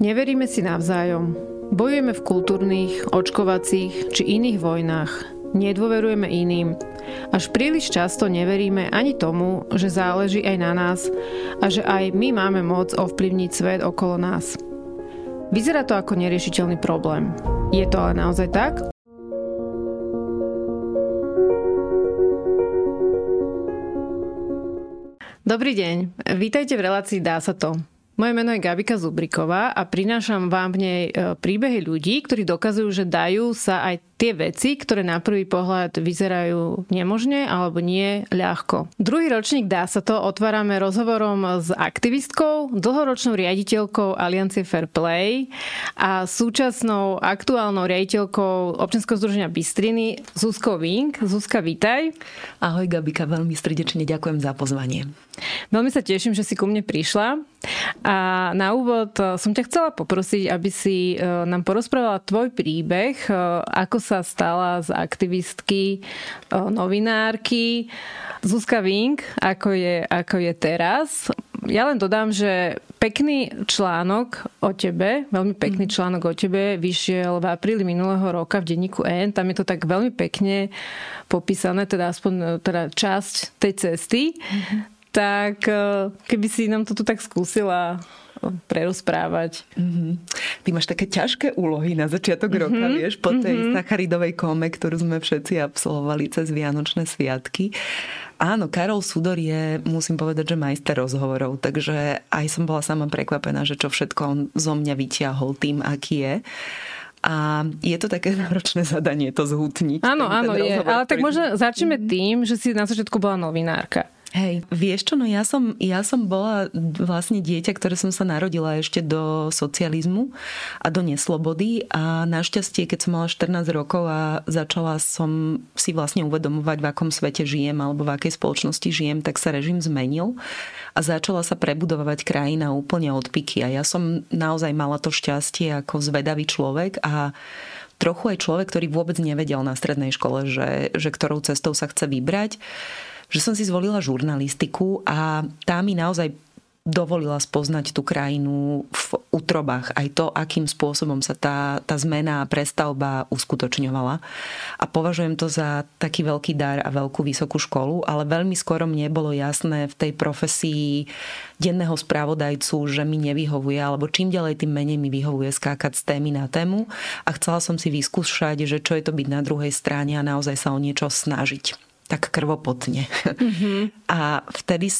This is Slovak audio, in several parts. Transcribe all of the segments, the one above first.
Neveríme si navzájom. Bojujeme v kultúrnych, očkovacích či iných vojnách. Nedôverujeme iným. Až príliš často neveríme ani tomu, že záleží aj na nás a že aj my máme moc ovplyvniť svet okolo nás. Vyzerá to ako neriešiteľný problém. Je to ale naozaj tak? Dobrý deň, vítajte v relácii Dá sa to. Moje meno je Gabika Zubriková a prinášam vám v nej príbehy ľudí, ktorí dokazujú, že dajú sa aj tie veci, ktoré na prvý pohľad vyzerajú nemožne alebo nie ľahko. Druhý ročník Dá sa to otvárame rozhovorom s aktivistkou, dlhoročnou riaditeľkou Aliancie Fairplay a súčasnou aktuálnou riaditeľkou občianskeho združenia Bystriny Zuzkou Vink. Zuzka, vítaj. Ahoj Gabika, veľmi srdečne ďakujem za pozvanie. Veľmi sa teším, že si ku mne prišla. A na úvod som ťa chcela poprosiť, aby si nám porozprávala tvoj príbeh, ako sa stala z aktivistky, novinárky Zuzka Vink, ako je teraz. Ja len dodám, že pekný článok o tebe, veľmi pekný článok o tebe vyšiel v apríli minulého roka v denníku N. Tam je to tak veľmi pekne popísané, teda aspoň teda časť tej cesty. Tak keby si nám to tu tak skúsila prerozprávať. Mm-hmm. Ty máš také ťažké úlohy na začiatok roka, vieš, po tej sacharidovej kóme, ktorú sme všetci absolvovali cez Vianočné sviatky. Áno, Karol Sudor je, musím povedať, že majster rozhovorov, takže aj som bola sama prekvapená, že čo všetko on zo mňa vyťahol tým, aký je. A je to také náročné zadanie to zhutniť. Áno, je. Ale tak možno začneme tým, že si na začiatku bola novinárka. Hej, vieš čo, no ja som bola vlastne dieťa, ktoré som sa narodila ešte do socializmu a do neslobody a našťastie, keď som mala 14 rokov a začala som si vlastne uvedomovať, v akom svete žijem alebo v akej spoločnosti žijem, tak sa režim zmenil a začala sa prebudovať krajina úplne od piky a ja som naozaj mala to šťastie ako zvedavý človek a trochu aj človek, ktorý vôbec nevedel na strednej škole, že ktorou cestou sa chce vybrať, že som si zvolila žurnalistiku a tá mi naozaj dovolila spoznať tú krajinu v útrobách. Aj to, akým spôsobom sa tá zmena a prestavba uskutočňovala. A považujem to za taký veľký dar a veľkú vysokú školu, ale veľmi skoro mne bolo jasné v tej profesii denného spravodajcu, že mi nevyhovuje, alebo čím ďalej, tým menej mi vyhovuje skákať z témy na tému. A chcela som si vyskúšať, že čo je to byť na druhej strane a naozaj sa o niečo snažiť. Tak krvopotne. Mm-hmm. A vtedy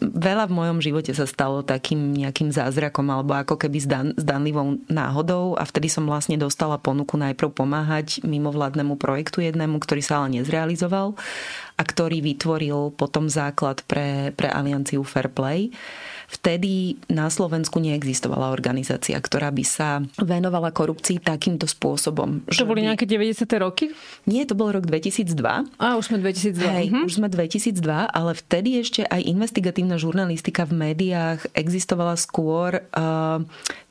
veľa v mojom živote sa stalo takým nejakým zázrakom alebo ako keby zdanlivou náhodou a vtedy som vlastne dostala ponuku najprv pomáhať mimovládnemu projektu jednému, ktorý sa ale nezrealizoval a ktorý vytvoril potom základ pre Alianciu Fairplay. Vtedy na Slovensku neexistovala organizácia, ktorá by sa venovala korupcii takýmto spôsobom. To boli nejaké 90. roky? Nie, to bol rok 2002. A už sme 2002. Hej, už sme 2002, ale vtedy ešte aj investigatívna žurnalistika v médiách existovala skôr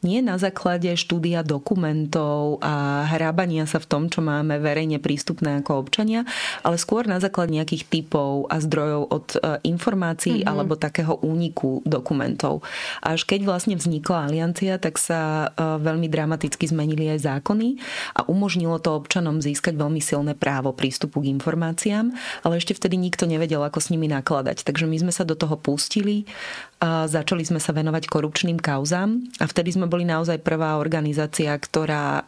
nie na základe štúdia dokumentov a hrábania sa v tom, čo máme verejne prístupné ako občania, ale skôr na základe nejakých typov a zdrojov od informácií alebo takého úniku dokumentov. Až keď vlastne vznikla aliancia, tak sa veľmi dramaticky zmenili aj zákony a umožnilo to občanom získať veľmi silné právo prístupu k informáciám, ale ešte vtedy nikto nevedel, ako s nimi nakladať. Takže my sme sa do toho pustili, začali sme sa venovať korupčným kauzám a vtedy sme boli naozaj prvá organizácia, ktorá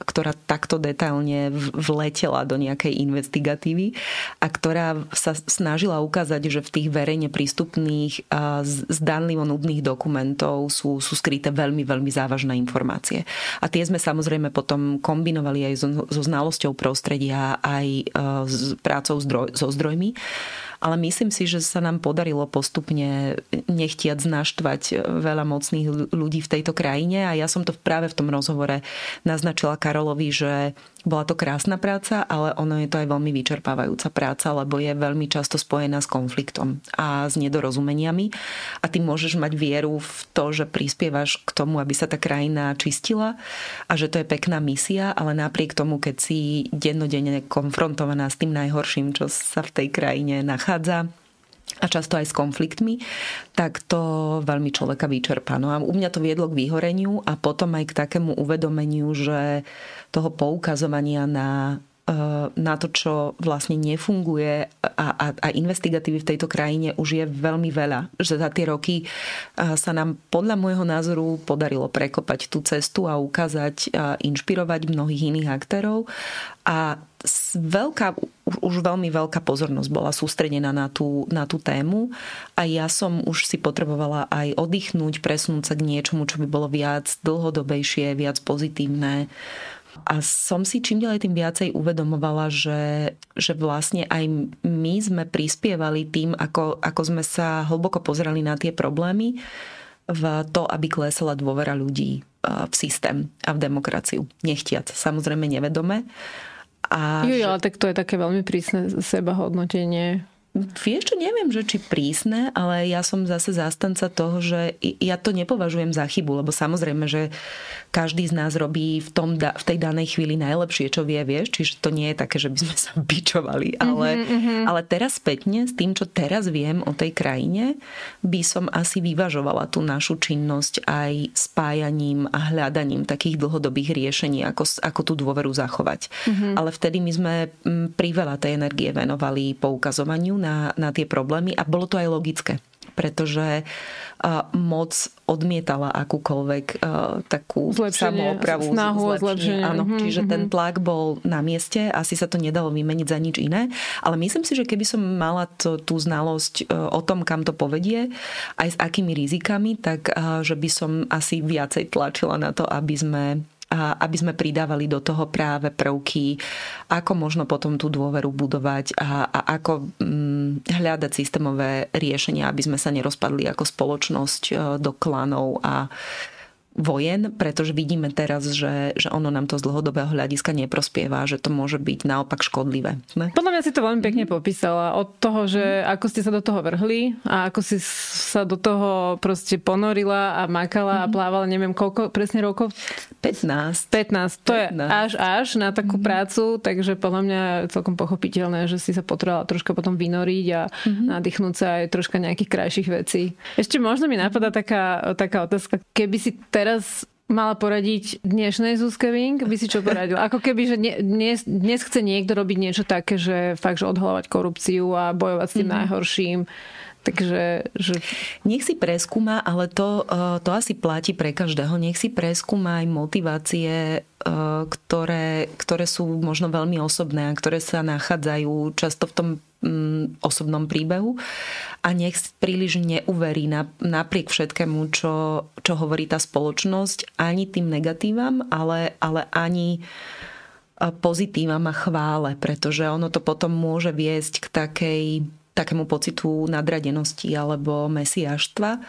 takto detailne vletela do nejakej investigatívy a ktorá sa snažila ukázať, že v tých verejne prístupných zdanlivo nudných dokumentov sú skryté veľmi, veľmi závažné informácie. A tie sme samozrejme potom kombinovali aj so znalosťou prostredia, aj s prácou so zdrojmi. Ale myslím si, že sa nám podarilo postupne nechtiac naštvať veľa mocných ľudí v tejto krajine a ja som to práve v tom rozhovore naznačila Karolovi, že bola to krásna práca, ale ono je to aj veľmi vyčerpávajúca práca, lebo je veľmi často spojená s konfliktom a s nedorozumeniami a ty môžeš mať vieru v to, že prispievaš k tomu, aby sa tá krajina čistila a že to je pekná misia, ale napriek tomu, keď si dennodenne konfrontovaná s tým najhorším, čo sa v tej krajine nachádza, a často aj s konfliktmi, tak to veľmi človeka vyčerpá. No a u mňa to viedlo k vyhoreniu a potom aj k takému uvedomeniu, že toho poukazovania na to, čo vlastne nefunguje a investigatívy v tejto krajine už je veľmi veľa. Že za tie roky sa nám podľa môjho názoru podarilo prekopať tú cestu a ukázať a inšpirovať mnohých iných aktérov a už veľmi veľká pozornosť bola sústredená na tú tému a ja som už si potrebovala aj oddychnúť, presunúť sa k niečomu, čo by bolo viac dlhodobejšie, viac pozitívne. A som si čím ďalej tým viacej uvedomovala, že vlastne aj my sme prispievali tým, ako sme sa hlboko pozerali na tie problémy, v to, aby klesala dôvera ľudí v systém a v demokraciu. Nechtiac, samozrejme nevedome. Ale tak to je také veľmi prísne sebahodnotenie. Vieš čo, neviem, že či prísne, ale ja som zase zástanca toho, že ja to nepovažujem za chybu, lebo samozrejme, že každý z nás robí v tej danej chvíli najlepšie, čo vie, vieš, čiže to nie je také, že by sme sa bičovali, ale teraz spätne s tým, čo teraz viem o tej krajine, by som asi vyvažovala tú našu činnosť aj spájaním a hľadaním takých dlhodobých riešení, ako tú dôveru zachovať. Mm-hmm. Ale vtedy my sme priveľa tej energie venovali poukazovaniu na tie problémy a bolo to aj logické, pretože moc odmietala akúkoľvek takú samoopravu, zlepšenie. Áno, čiže ten tlak bol na mieste, asi sa to nedalo vymeniť za nič iné, ale myslím si, že keby som mala tú znalosť o tom, kam to povedie, aj s akými rizikami, tak že by som asi viacej tlačila na to, aby sme pridávali do toho práve prvky, ako možno potom tú dôveru budovať a ako hľadať systémové riešenia, aby sme sa nerozpadli ako spoločnosť do klanov a vojen, pretože vidíme teraz, že ono nám to z dlhodobého hľadiska neprospieva, že to môže byť naopak škodlivé. Ne? Podľa mňa si to veľmi pekne popísala. Od toho, že ako ste sa do toho vrhli a ako si sa do toho proste ponorila a makala a plávala, neviem koľko, presne rokov? 15. To je až na takú prácu, takže podľa mňa je celkom pochopiteľné, že si sa potrebovala troška potom vynoriť a nadýchnúť sa aj troška nejakých krajších vecí. Ešte možno mi napadá taká otázka, keby si teraz mala poradiť dnešnej Zuzke Vink, by si čo poradila? Ako keby, že dnes chce niekto robiť niečo také, že fakt, že odhaľovať korupciu a bojovať s tým najhorším. Takže... Nech si preskúma, ale to asi platí pre každého. Nech si preskúma aj motivácie, ktoré sú možno veľmi osobné a ktoré sa nachádzajú často v tom osobnom príbehu a nech príliš neuverí napriek všetkému, čo hovorí tá spoločnosť, ani tým negatívam, ale ani pozitívam a chvále, pretože ono to potom môže viesť k takému pocitu nadradenosti alebo mesiaštva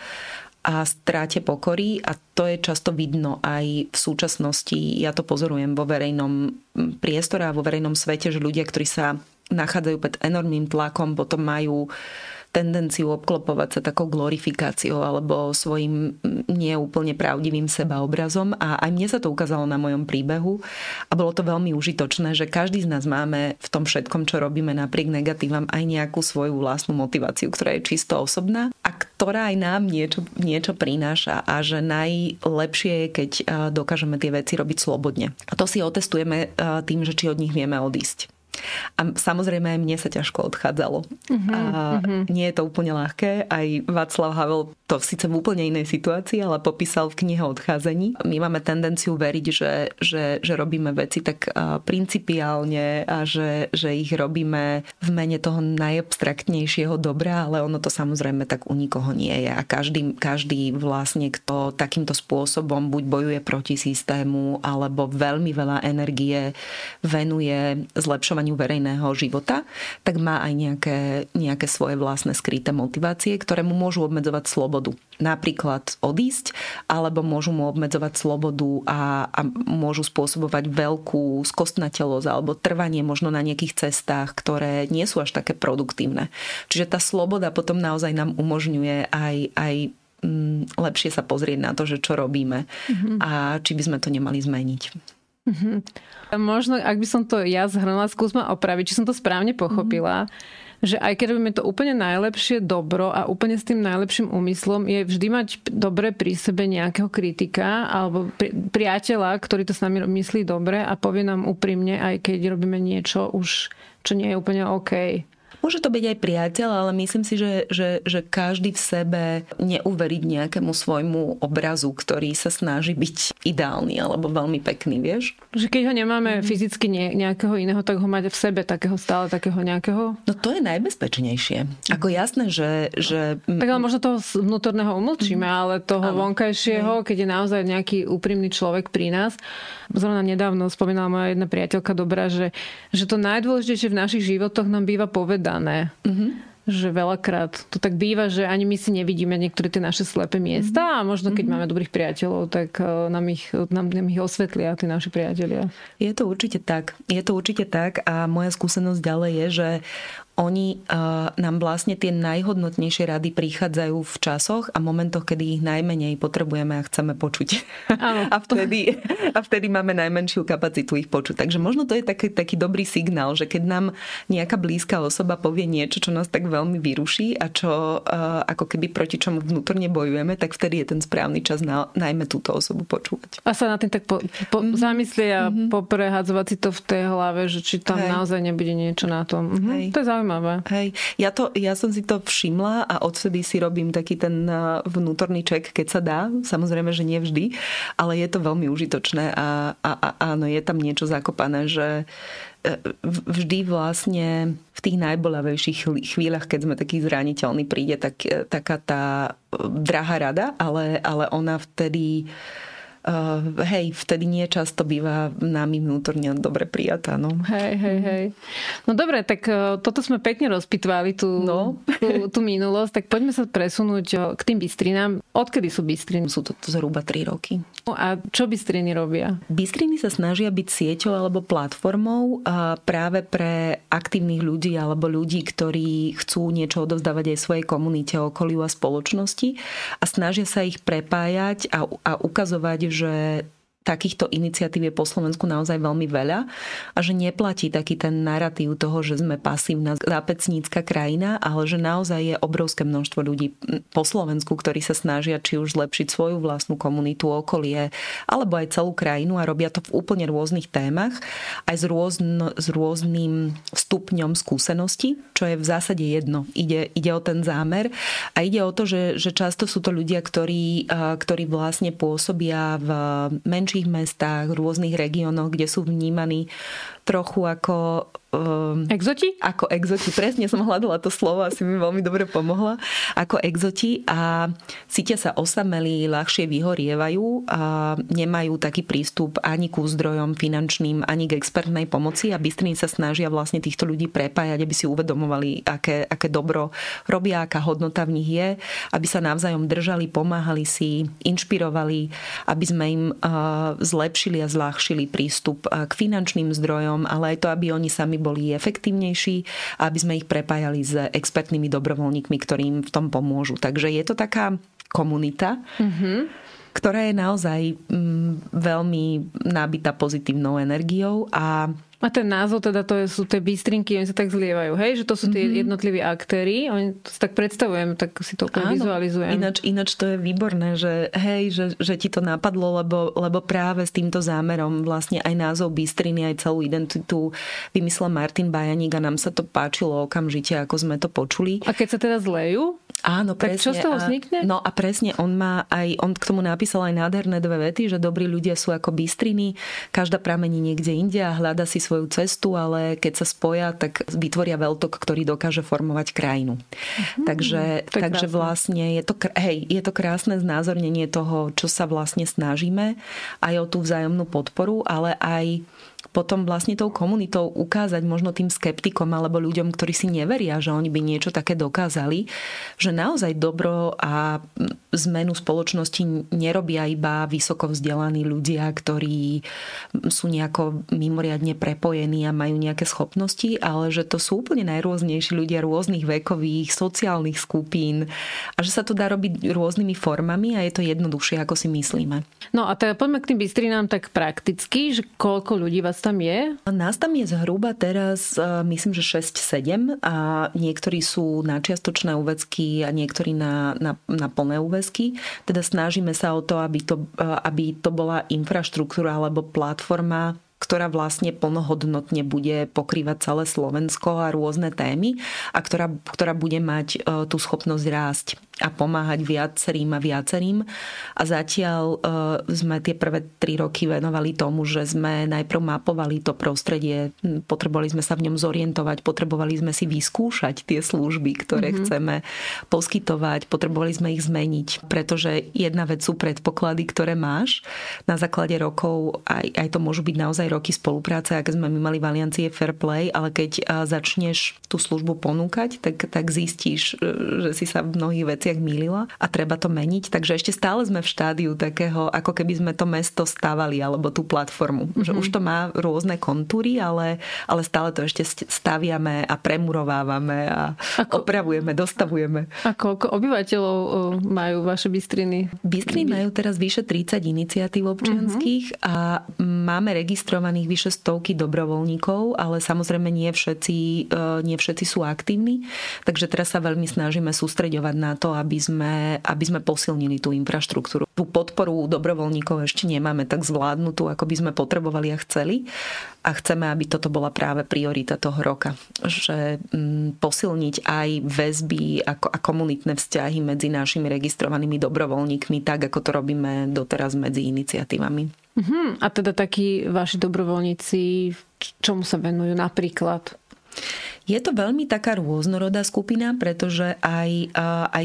a stráte pokory a to je často vidno aj v súčasnosti. Ja to pozorujem vo verejnom priestore a vo verejnom svete, že ľudia, ktorí sa nachádzajú pod enormným tlakom, potom majú tendenciu obklopovať sa takou glorifikáciou alebo svojim neúplne pravdivým sebaobrazom a aj mne sa to ukázalo na mojom príbehu a bolo to veľmi užitočné, že každý z nás máme v tom všetkom, čo robíme napriek negatívam, aj nejakú svoju vlastnú motiváciu, ktorá je čisto osobná a ktorá aj nám niečo prináša a že najlepšie je, keď dokážeme tie veci robiť slobodne. A to si otestujeme tým, že či od nich vieme odísť. A samozrejme aj mne sa ťažko odchádzalo. Nie je to úplne ľahké. Aj Václav Havel to síce v úplne inej situácii, ale popísal v knihe Odcházení. My máme tendenciu veriť, že robíme veci tak principiálne a že ich robíme v mene toho najabstraktnejšieho dobra, ale ono to samozrejme tak u nikoho nie je. A každý vlastne, kto takýmto spôsobom buď bojuje proti systému, alebo veľmi veľa energie venuje zlepšovaniu verejného života, tak má aj nejaké svoje vlastné skryté motivácie, ktoré mu môžu obmedzovať slobodu. Napríklad odísť, alebo môžu mu obmedzovať slobodu a môžu spôsobovať veľkú skostnatelosť alebo trvanie možno na nejakých cestách, ktoré nie sú až také produktívne. Čiže tá sloboda potom naozaj nám umožňuje aj lepšie sa pozrieť na to, že čo robíme a či by sme to nemali zmeniť. Možno, ak by som to ja zhrnula, skúsme opraviť, či som to správne pochopila, že aj keď robíme to úplne najlepšie dobro a úplne s tým najlepším úmyslom, je vždy mať dobre pri sebe nejakého kritika alebo priateľa, ktorý to s nami myslí dobre a povie nám úprimne, aj keď robíme niečo už, čo nie je úplne OK. Môže to byť aj priateľ, ale myslím si, že každý v sebe neuveriť nejakému svojmu obrazu, ktorý sa snaží byť ideálny alebo veľmi pekný, vieš? Že keď ho nemáme fyzicky nejakého iného, tak ho mať v sebe takého stále, takého nejakého? No to je najbezpečnejšie. Ako jasné, že... Tak ale možno toho vnútorného umlčíme, ale toho vonkajšieho, keď je naozaj nejaký úprimný človek pri nás. Zrovna nedávno spomínala moja jedna priateľka dobrá, že to najdôležitejšie v našich životoch nám býva povedané. Že veľakrát to tak býva, že ani my si nevidíme niektoré tie naše slepé miesta a možno keď máme dobrých priateľov, tak nám ich osvetlia tí naši priatelia. Je to určite tak a moja skúsenosť ďalej je, že oni nám vlastne tie najhodnotnejšie rady prichádzajú v časoch a momentoch, kedy ich najmenej potrebujeme a chceme počuť. A vtedy máme najmenšiu kapacitu ich počuť. Takže možno to je taký dobrý signál, že keď nám nejaká blízka osoba povie niečo, čo nás tak veľmi vyruší a čo ako keby proti čomu vnútorne bojujeme, tak vtedy je ten správny čas najmä túto osobu počúvať. A sa na tým tak zamyslie a poprehádzovať si to v tej hlave, že či tam naozaj nebude niečo na tom. To je zaujímavé. Hej, ja som si to všimla a odvtedy si robím taký ten vnútorný ček, keď sa dá. Samozrejme, že nie vždy, ale je to veľmi užitočné a áno, je tam niečo zakopané, že vždy vlastne v tých najbolavejších chvíľach, keď sme takí zraniteľní, príde taká tá drahá rada, ale ona vtedy... vtedy nie často býva nami vnútorne dobre prijatá. No. Hej. No dobre, tak toto sme pekne rozpitvali tú minulosť, tak poďme sa presunúť k tým Bystrinám. Odkedy sú Bystriny? Sú to zhruba 3 roky. No a čo Bystriny robia? Bystriny sa snažia byť sieťou alebo platformou práve pre aktívnych ľudí alebo ľudí, ktorí chcú niečo odovzdávať aj svojej komunite, okoliu a spoločnosti a snažia sa ich prepájať a ukazovať, že takýchto iniciatív je po Slovensku naozaj veľmi veľa a že neplatí taký ten narratív toho, že sme pasívna zápecnícka krajina, ale že naozaj je obrovské množstvo ľudí po Slovensku, ktorí sa snažia či už zlepšiť svoju vlastnú komunitu, okolie, alebo aj celú krajinu a robia to v úplne rôznych témach, aj s rôznym stupňom skúsenosti, čo je v zásade jedno. Ide o ten zámer a ide o to, že často sú to ľudia, ktorí vlastne pôsobia v menších mestách, rôznych regiónoch, kde sú vnímaní trochu ako... exoti? Ako exoti, presne som hľadala to slovo, asi mi veľmi dobre pomohla. Ako exoti a cítia sa osamelí, ľahšie vyhorievajú a nemajú taký prístup ani ku zdrojom finančným, ani k expertnej pomoci a Bystriny sa snažia vlastne týchto ľudí prepájať, aby si uvedomovali, aké dobro robia, aká hodnota v nich je, aby sa navzájom držali, pomáhali si, inšpirovali, aby sme im zlepšili a zľahšili prístup k finančným zdrojom, ale aj to, aby oni sami boli efektívnejší, aby sme ich prepájali s expertnými dobrovoľníkmi, ktorí im v tom pomôžu. Takže je to taká komunita, ktorá je naozaj veľmi nabitá pozitívnou energiou a ten názov teda sú tie Bystrinky, oni sa tak zlievajú, hej? Že to sú tie jednotliví aktéri, oni to si tak predstavujem, tak si to vizualizujem. Ináč to je výborné, že hej, že ti to napadlo, lebo práve s týmto zámerom vlastne aj názov Bystriny, aj celú identitu vymyslel Martin Bajaník a nám sa to páčilo okamžite, ako sme to počuli. A keď sa teda zlejú? Áno, presne. Tak čo z toho vznikne? No a presne, on k tomu napísal aj nádherné dve vety, že dobrí ľudia sú ako bystriny, každá pramení niekde inde a hľada si svoju cestu, ale keď sa spoja, tak vytvoria veľtok, ktorý dokáže formovať krajinu. Takže vlastne je to krásne znázornenie toho, čo sa vlastne snažíme, aj o tú vzájomnú podporu, ale aj potom vlastne tou komunitou ukázať možno tým skeptikom alebo ľuďom, ktorí si neveria, že oni by niečo také dokázali, že naozaj dobro a zmenu spoločnosti nerobia iba vysoko vzdelaní ľudia, ktorí sú nejako mimoriadne prepojení a majú nejaké schopnosti, ale že to sú úplne najrôznejší ľudia rôznych vekových, sociálnych skupín a že sa to dá robiť rôznymi formami a je to jednoduchšie, ako si myslíme. No a teda poďme k tým Bystrinám tak prakticky, že koľko ľudí vás tam je? Nás tam je zhruba teraz, myslím, že 6-7 a niektorí sú na čiastočné úväzky a niektorí na plné úväzky. Teda snažíme sa o to, aby to bola infraštruktúra alebo platforma, ktorá vlastne plnohodnotne bude pokrývať celé Slovensko a rôzne témy a ktorá bude mať tú schopnosť rásť a pomáhať viacerým. A zatiaľ sme tie prvé 3 roky venovali tomu, že sme najprv mapovali to prostredie, potrebovali sme sa v ňom zorientovať, potrebovali sme si vyskúšať tie služby, ktoré chceme poskytovať, potrebovali sme ich zmeniť, pretože jedna vec sú predpoklady, ktoré máš na základe rokov, aj to môžu byť naozaj roky spolupráce, aké sme my mali v Aliancii Fairplay, ale keď začneš tú službu ponúkať, tak zistíš, že si sa v mnohých veciach mýlila a treba to meniť. Takže ešte stále sme v štádiu takého, ako keby sme to mesto stavali, alebo tú platformu. Že už to má rôzne kontúry, ale stále to ešte staviame a premurovávame a opravujeme, dostavujeme. A koľko obyvateľov majú vaše Bystriny? Bystriny majú teraz vyše 30 iniciatív občianskych a máme registrovaných vyše 100 dobrovoľníkov, ale samozrejme nie všetci sú aktívni, takže teraz sa veľmi snažíme sústreďovať na to, aby sme posilnili tú infraštruktúru. Tú podporu dobrovoľníkov ešte nemáme tak zvládnutú, ako by sme potrebovali a chceli. A chceme, aby toto bola práve priorita toho roka. Že posilniť aj väzby a komunitné vzťahy medzi našimi registrovanými dobrovoľníkmi, tak ako to robíme doteraz medzi iniciatívami. A teda takí vaši dobrovoľníci, čomu sa venujú napríklad? Je to veľmi taká rôznorodá skupina, pretože aj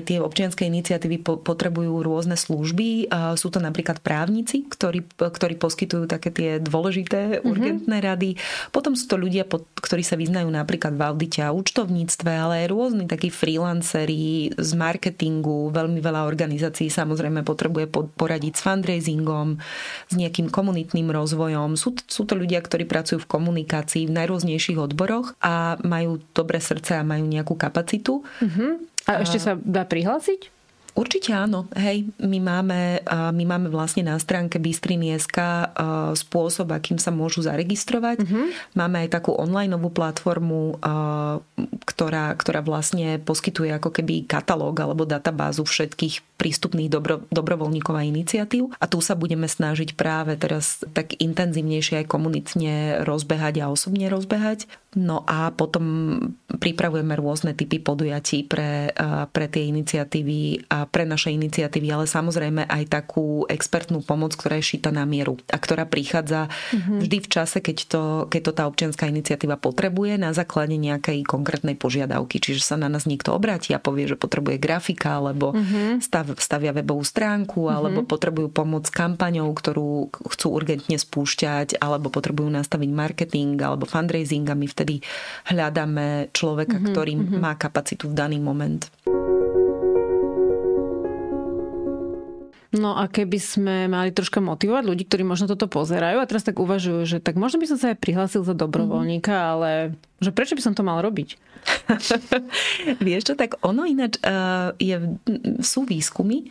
tie občianske iniciatívy potrebujú rôzne služby. Sú to napríklad právnici, ktorí poskytujú také tie dôležité urgentné rady. Potom sú to ľudia, ktorí sa vyznajú napríklad v audite a účtovníctve, ale aj rôzni takí freelanceri z marketingu. Veľmi veľa organizácií samozrejme potrebuje poradiť s fundraisingom, s nejakým komunitným rozvojom. Sú to ľudia, ktorí pracujú v komunikácii v najrôznejších odboroch a majú dobré srdce a majú nejakú kapacitu. A ešte sa dá prihlásiť? Určite áno. Hej, my máme vlastne na stránke Bystriny.sk spôsob, akým sa môžu zaregistrovať. Máme aj takú onlineovú platformu, ktorá vlastne poskytuje ako keby katalóg alebo databázu všetkých prístupných dobrovoľníkov a iniciatív. A tu sa budeme snažiť práve teraz tak intenzívnejšie aj komunitne rozbehať a osobne rozbehať. No a potom pripravujeme rôzne typy podujatí pre tie iniciatívy a pre naše iniciatívy, ale samozrejme aj takú expertnú pomoc, ktorá je šita na mieru a ktorá prichádza vždy v čase, keď to tá občianska iniciatíva potrebuje na základe nejakej konkrétnej požiadavky. Čiže sa na nás niekto obráti a povie, že potrebuje grafika, alebo stavia webovú stránku, alebo potrebujú pomoc s kampaňou, ktorú chcú urgentne spúšťať, alebo potrebujú nastaviť marketing alebo fundraising a my vtedy hľadáme človeka, ktorý má kapacitu v daný moment. No a keby sme mali troška motivovať ľudí, ktorí možno toto pozerajú a teraz tak uvažujú, že tak možno by som sa aj prihlásil za dobrovoľníka, ale že prečo by som to mal robiť? Vieš čo, tak ono ináč sú výskumy,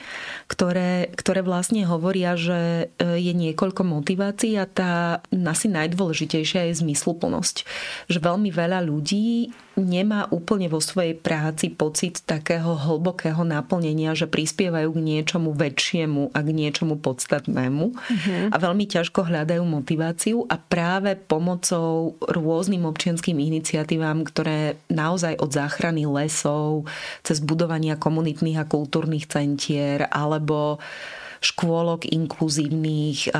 ktoré vlastne hovoria, že je niekoľko motivácií a tá asi najdôležitejšia je zmysluplnosť. Že veľmi veľa ľudí nemá úplne vo svojej práci pocit takého hlbokého naplnenia, že prispievajú k niečomu väčšiemu a k niečomu podstatnému. A veľmi ťažko hľadajú motiváciu a práve pomocou rôznym občianskym iniciatívam, ktoré naozaj od záchrany lesov, cez budovania komunitných a kultúrnych centier, alebo škôlok inkluzívnych,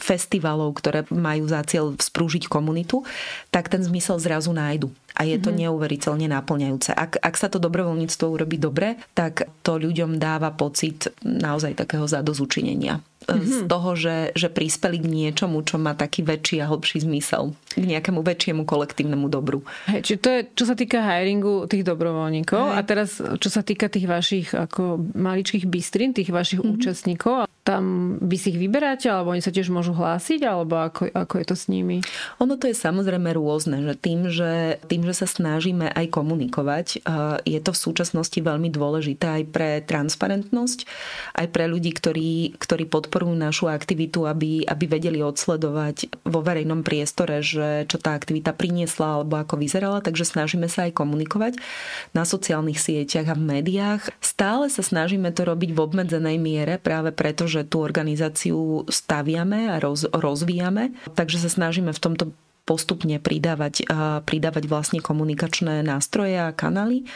festivalov, ktoré majú za cieľ vzprúžiť komunitu, tak ten zmysel zrazu nájdu. A je to neuveriteľne naplňajúce. Ak sa to dobrovoľníctvo urobí dobre, tak to ľuďom dáva pocit naozaj takého zadozučinenia. Z toho, že prispeli k niečomu, čo má taký väčší a hlbší zmysel. K nejakému väčšiemu kolektívnemu dobru. Hej, čiže to je, čo sa týka hiringu tých dobrovoľníkov. Hej. A teraz, čo sa týka tých vašich ako maličkých bystrín, tých vašich účastníkov, tam vy si ich vyberáte, alebo oni sa tiež môžu hlásiť, alebo ako je to s nimi? Ono to je samozrejme rôzne, že tým, že sa snažíme aj komunikovať, je to v súčasnosti veľmi dôležité aj pre transparentnosť, aj pre ľudí, ktorí pod podporujú našu aktivitu, aby vedeli odsledovať vo verejnom priestore, že čo tá aktivita priniesla alebo ako vyzerala, takže snažíme sa aj komunikovať na sociálnych sieťach a v médiách. Stále sa snažíme to robiť v obmedzenej miere, práve preto, že tú organizáciu staviame a rozvíjame, takže sa snažíme v tomto postupne pridávať vlastne komunikačné nástroje a kanály,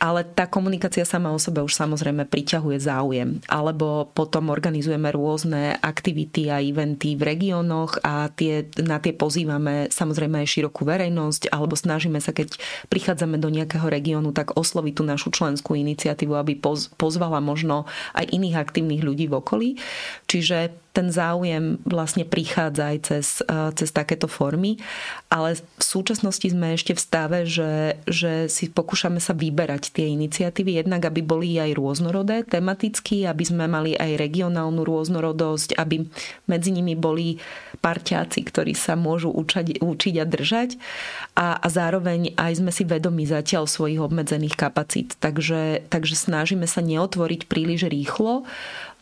ale tá komunikácia sama o sebe už samozrejme priťahuje záujem. Alebo potom organizujeme rôzne aktivity a eventy v regiónoch a na tie pozývame samozrejme aj širokú verejnosť, alebo snažíme sa, keď prichádzame do nejakého regiónu, tak osloviť tú našu členskú iniciatívu, aby pozvala možno aj iných aktívnych ľudí v okolí. Čiže ten záujem vlastne prichádza aj cez takéto formy, ale v súčasnosti sme ešte v stave, že si pokúšame sa vyberať tie iniciatívy, jednak aby boli aj rôznorodé tematicky, aby sme mali aj regionálnu rôznorodosť, aby medzi nimi boli parťáci, ktorí sa môžu učiť a držať a zároveň aj sme si vedomi zatiaľ svojich obmedzených kapacít, takže snažíme sa neotvoriť príliš rýchlo,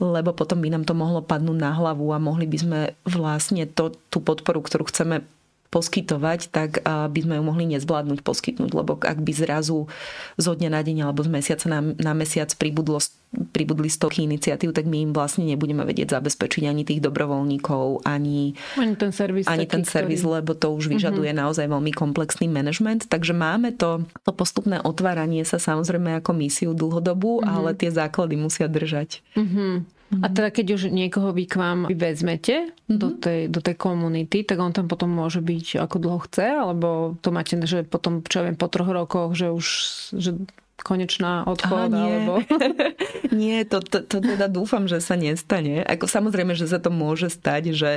lebo potom by nám to mohlo padnúť na hlavu a mohli by sme vlastne tú podporu, ktorú chceme poskytovať, tak by sme ju mohli nezvládnuť poskytnúť, lebo ak by zrazu zo dňa na deň alebo z mesiaca na mesiac pribudli stovky iniciatív, tak my im vlastne nebudeme vedieť zabezpečiť ani tých dobrovoľníkov, ani ten servis, lebo to už vyžaduje naozaj veľmi komplexný manažment. Takže máme to postupné otváranie sa samozrejme ako misiu dlhodobú, ale tie základy musia držať. A teda keď už niekoho vy k vám vezmete do tej komunity, tak on tam potom môže byť ako dlho chce, alebo to máte, že potom, čo viem, po 3 rokoch, že konečná odchod, nie. Alebo... nie, to teda dúfam, že sa nestane. Ako samozrejme, že sa to môže stať, že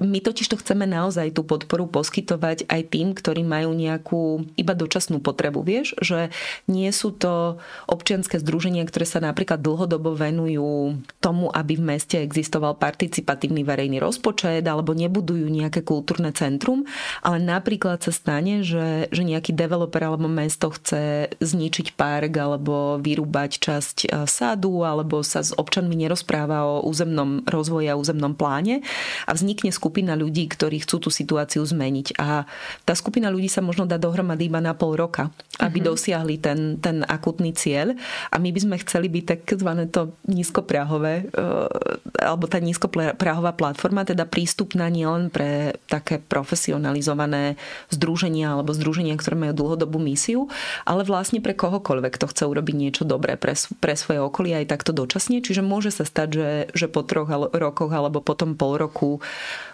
my totiž to chceme naozaj tú podporu poskytovať aj tým, ktorí majú nejakú iba dočasnú potrebu. Vieš, že nie sú to občianske združenia, ktoré sa napríklad dlhodobo venujú tomu, aby v meste existoval participatívny verejný rozpočet, alebo nebudujú nejaké kultúrne centrum, ale napríklad sa stane, že nejaký developer alebo mesto chce zničiť park alebo vyrúbať časť sadu, alebo sa s občanmi nerozpráva o územnom rozvoji a územnom pláne a vznikne skupina ľudí, ktorí chcú tú situáciu zmeniť. A tá skupina ľudí sa možno dá dohromady iba na pol roka, aby dosiahli ten akutný cieľ a my by sme chceli byť takzvané to nízkoprahové alebo tá nízkoprahová platforma, teda prístupná nielen pre také profesionalizované združenia alebo združenia, ktoré majú dlhodobú misiu, ale vlastne pre kohokoľvek, kto chce urobiť niečo dobré pre svoje okolie aj takto dočasne. Čiže môže sa stať, že po 3 rokoch alebo potom pol roku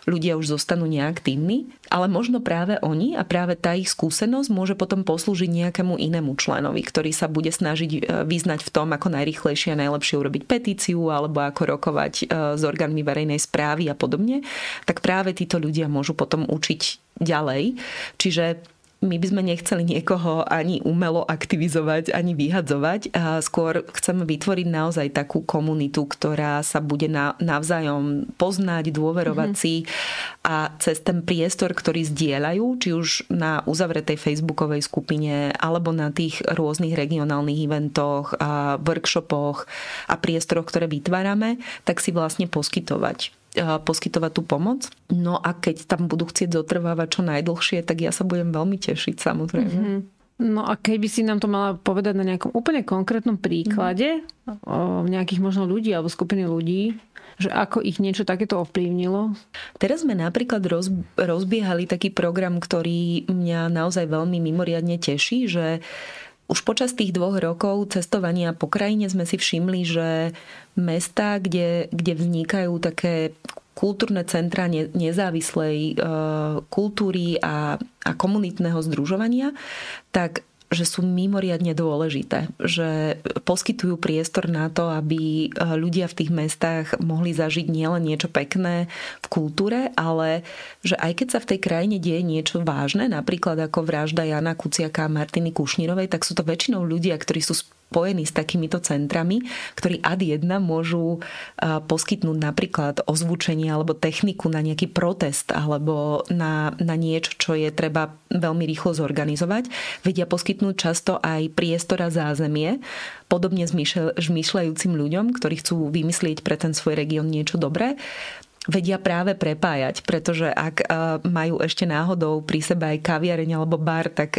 ľudia už zostanú neaktívni, ale možno práve oni a práve tá ich skúsenosť môže potom poslúžiť nejakému inému členovi, ktorý sa bude snažiť vyznať v tom, ako najrýchlejšie a najlepšie urobiť petíciu alebo ako rokovať s orgánmi verejnej správy a podobne. Tak práve títo ľudia môžu potom učiť ďalej. Čiže my by sme nechceli niekoho ani umelo aktivizovať, ani vyhadzovať. A skôr chceme vytvoriť naozaj takú komunitu, ktorá sa bude navzájom poznať, dôverovať si a cez ten priestor, ktorý zdieľajú, či už na uzavretej facebookovej skupine, alebo na tých rôznych regionálnych eventoch, a workshopoch a priestoroch, ktoré vytvárame, tak si vlastne poskytovať tú pomoc. No a keď tam budú chcieť zotrvávať čo najdlhšie, tak ja sa budem veľmi tešiť, samozrejme. No a keby si nám to mala povedať na nejakom úplne konkrétnom príklade nejakých možno ľudí alebo skupiny ľudí, že ako ich niečo takéto ovplyvnilo? Teraz sme napríklad rozbiehali taký program, ktorý mňa naozaj veľmi mimoriadne teší, že už počas tých 2 rokov cestovania po krajine sme si všimli, že mestá, kde vznikajú také kultúrne centra nezávislej kultúry a komunitného združovania, tak že sú mimoriadne dôležité, že poskytujú priestor na to, aby ľudia v tých mestách mohli zažiť nielen niečo pekné v kultúre, ale že aj keď sa v tej krajine deje niečo vážne, napríklad ako vražda Jana Kuciaka a Martiny Kušnírovej, tak sú to väčšinou ľudia, ktorí sú spojení s takýmito centrami, ktorí ad jedna môžu poskytnúť napríklad ozvučenie alebo techniku na nejaký protest alebo na niečo, čo je treba veľmi rýchlo zorganizovať. Vedia poskytnúť často aj priestor a zázemie podobne zmyšľajúcim ľuďom, ktorí chcú vymyslieť pre ten svoj región niečo dobré. Vedia práve prepájať, pretože ak majú ešte náhodou pri sebe aj kaviareň alebo bar, tak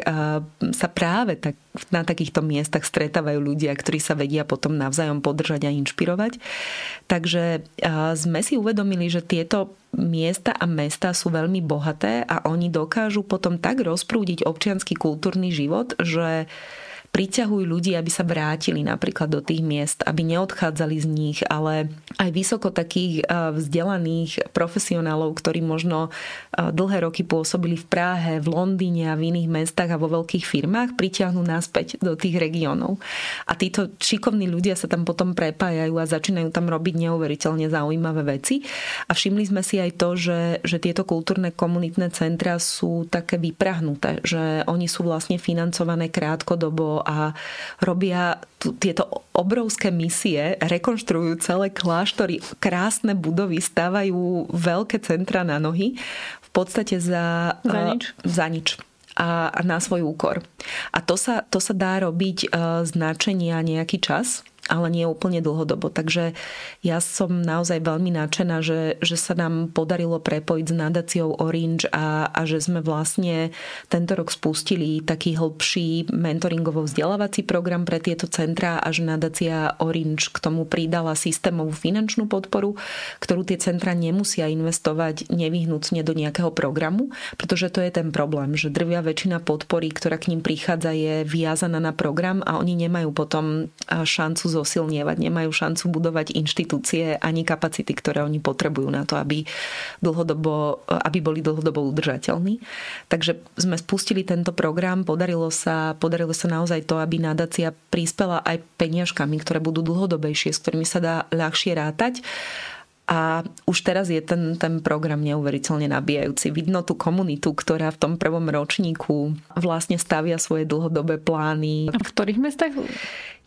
sa práve tak na takýchto miestach stretávajú ľudia, ktorí sa vedia potom navzájom podržať a inšpirovať. Takže sme si uvedomili, že tieto miesta a mestá sú veľmi bohaté a oni dokážu potom tak rozprúdiť občiansky kultúrny život, že priťahujú ľudí, aby sa vrátili napríklad do tých miest, aby neodchádzali z nich, ale aj vysoko takých vzdelaných profesionálov, ktorí možno dlhé roky pôsobili v Prahe, v Londýne a v iných mestách a vo veľkých firmách, priťahnú naspäť do tých regiónov. A títo šikovní ľudia sa tam potom prepájajú a začínajú tam robiť neuveriteľne zaujímavé veci. A všimli sme si aj to, že tieto kultúrne komunitné centra sú také vyprahnuté, že oni sú vlastne financované krátkodobo a robia tieto obrovské misie, rekonštruujú celé kláštory, krásne budovy, stávajú veľké centra na nohy, v podstate za nič. A na svoj úkor. A to sa dá robiť značenia nejaký čas, ale nie úplne dlhodobo. Takže ja som naozaj veľmi nadšená, že sa nám podarilo prepojiť s nadáciou Orange a že sme vlastne tento rok spustili taký hĺbší mentoringovo-vzdelávací program pre tieto centrá a že nadácia Orange k tomu pridala systémovú finančnú podporu, ktorú tie centrá nemusia investovať nevyhnutne do nejakého programu, pretože to je ten problém, že drvia väčšina podpory, ktorá k ním prichádza, je viazaná na program a oni nemajú potom šancu zosilnievať, nemajú šancu budovať inštitúcie ani kapacity, ktoré oni potrebujú na to, aby boli dlhodobo udržateľní. Takže sme spustili tento program, podarilo sa naozaj to, aby nadácia prispela aj peniažkami, ktoré budú dlhodobejšie, s ktorými sa dá ľahšie rátať. A už teraz je ten program neuveriteľne nabíjajúci. Vidno tú komunitu, ktorá v tom prvom ročníku vlastne stavia svoje dlhodobé plány. A v ktorých mestách?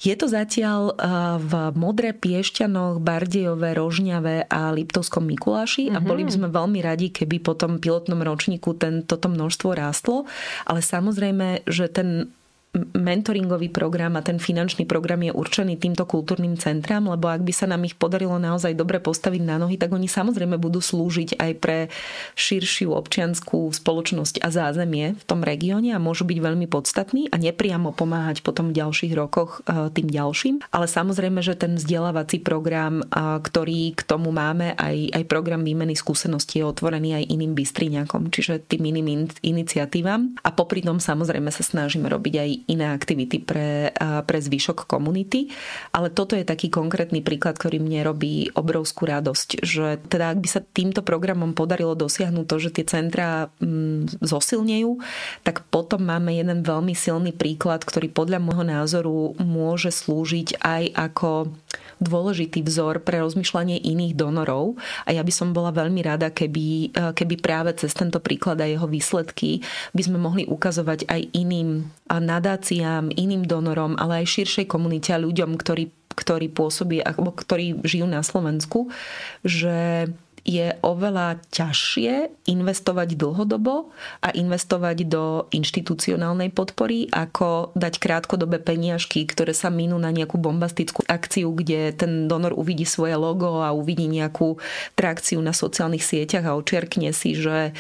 Je to zatiaľ v Modré, Piešťanoch, Bardejove, Rožňave a Liptovskom Mikuláši a boli by sme veľmi radi, keby po tom pilotnom ročníku toto množstvo rástlo, ale samozrejme, že ten mentoringový program a ten finančný program je určený týmto kultúrnym centrám, lebo ak by sa nám ich podarilo naozaj dobre postaviť na nohy, tak oni samozrejme budú slúžiť aj pre širšiu občiansku spoločnosť a zázemie v tom regióne a môžu byť veľmi podstatní a nepriamo pomáhať potom v ďalších rokoch tým ďalším. Ale samozrejme, že ten vzdelávací program, ktorý k tomu máme, aj program výmeny skúseností je otvorený aj iným Bystriňakom, čiže tým iným iniciatívam. A popri tom samozrejme sa snažíme robiť aj iné aktivity pre zvyšok komunity, ale toto je taký konkrétny príklad, ktorý mne robí obrovskú radosť, že teda ak by sa týmto programom podarilo dosiahnuť to, že tie centrá zosilnejú, tak potom máme jeden veľmi silný príklad, ktorý podľa môjho názoru môže slúžiť aj ako dôležitý vzor pre rozmýšľanie iných donorov a ja by som bola veľmi rada, keby práve cez tento príklad a jeho výsledky by sme mohli ukazovať aj iným nadáciám, iným donorom, ale aj širšej komunite a ľuďom, ktorí pôsobí, alebo ktorí žijú na Slovensku, že je oveľa ťažšie investovať dlhodobo a investovať do inštitucionálnej podpory, ako dať krátkodobé peniažky, ktoré sa minú na nejakú bombastickú akciu, kde ten donor uvidí svoje logo a uvidí nejakú trakciu na sociálnych sieťach a očiarkne si, že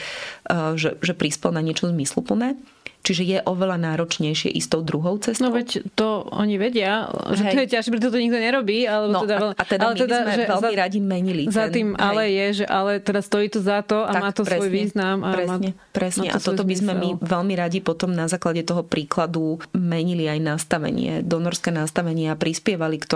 prispel na niečo zmysluplné. Čiže je oveľa náročnejšie istou druhou cestou. No veď to oni vedia, že to je ťažšie, preto to nikto nerobí. Alebo no, my sme veľmi radi menili. Za tým ale je, že ale teda stojí to za to a tak, má to presne svoj význam. A presne. A toto by sme my veľmi radi potom na základe toho príkladu menili aj nastavenie, donorské nastavenie a prispievali k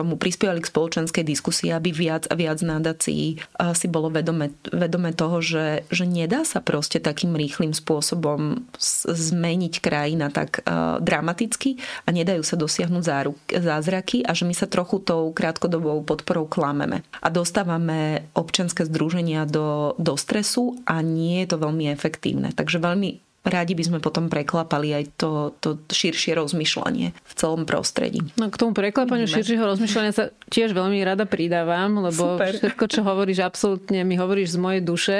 spoločenskej diskusii, aby viac a viac nadácií si bolo vedome toho, že nedá sa proste takým rýchlým spôsobom zmeniť krajina tak dramaticky a nedajú sa dosiahnuť zázraky a že my sa trochu tou krátkodobou podporou klameme. A dostávame občianske združenia do stresu a nie je to veľmi efektívne. Takže veľmi radi by sme potom preklapali aj to širšie rozmýšľanie v celom prostredí. No, k tomu preklapaniu širšieho rozmýšľania sa tiež veľmi rada pridávam, lebo všetko, čo hovoríš, absolútne mi hovoríš z mojej duše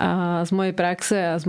a z mojej praxe a z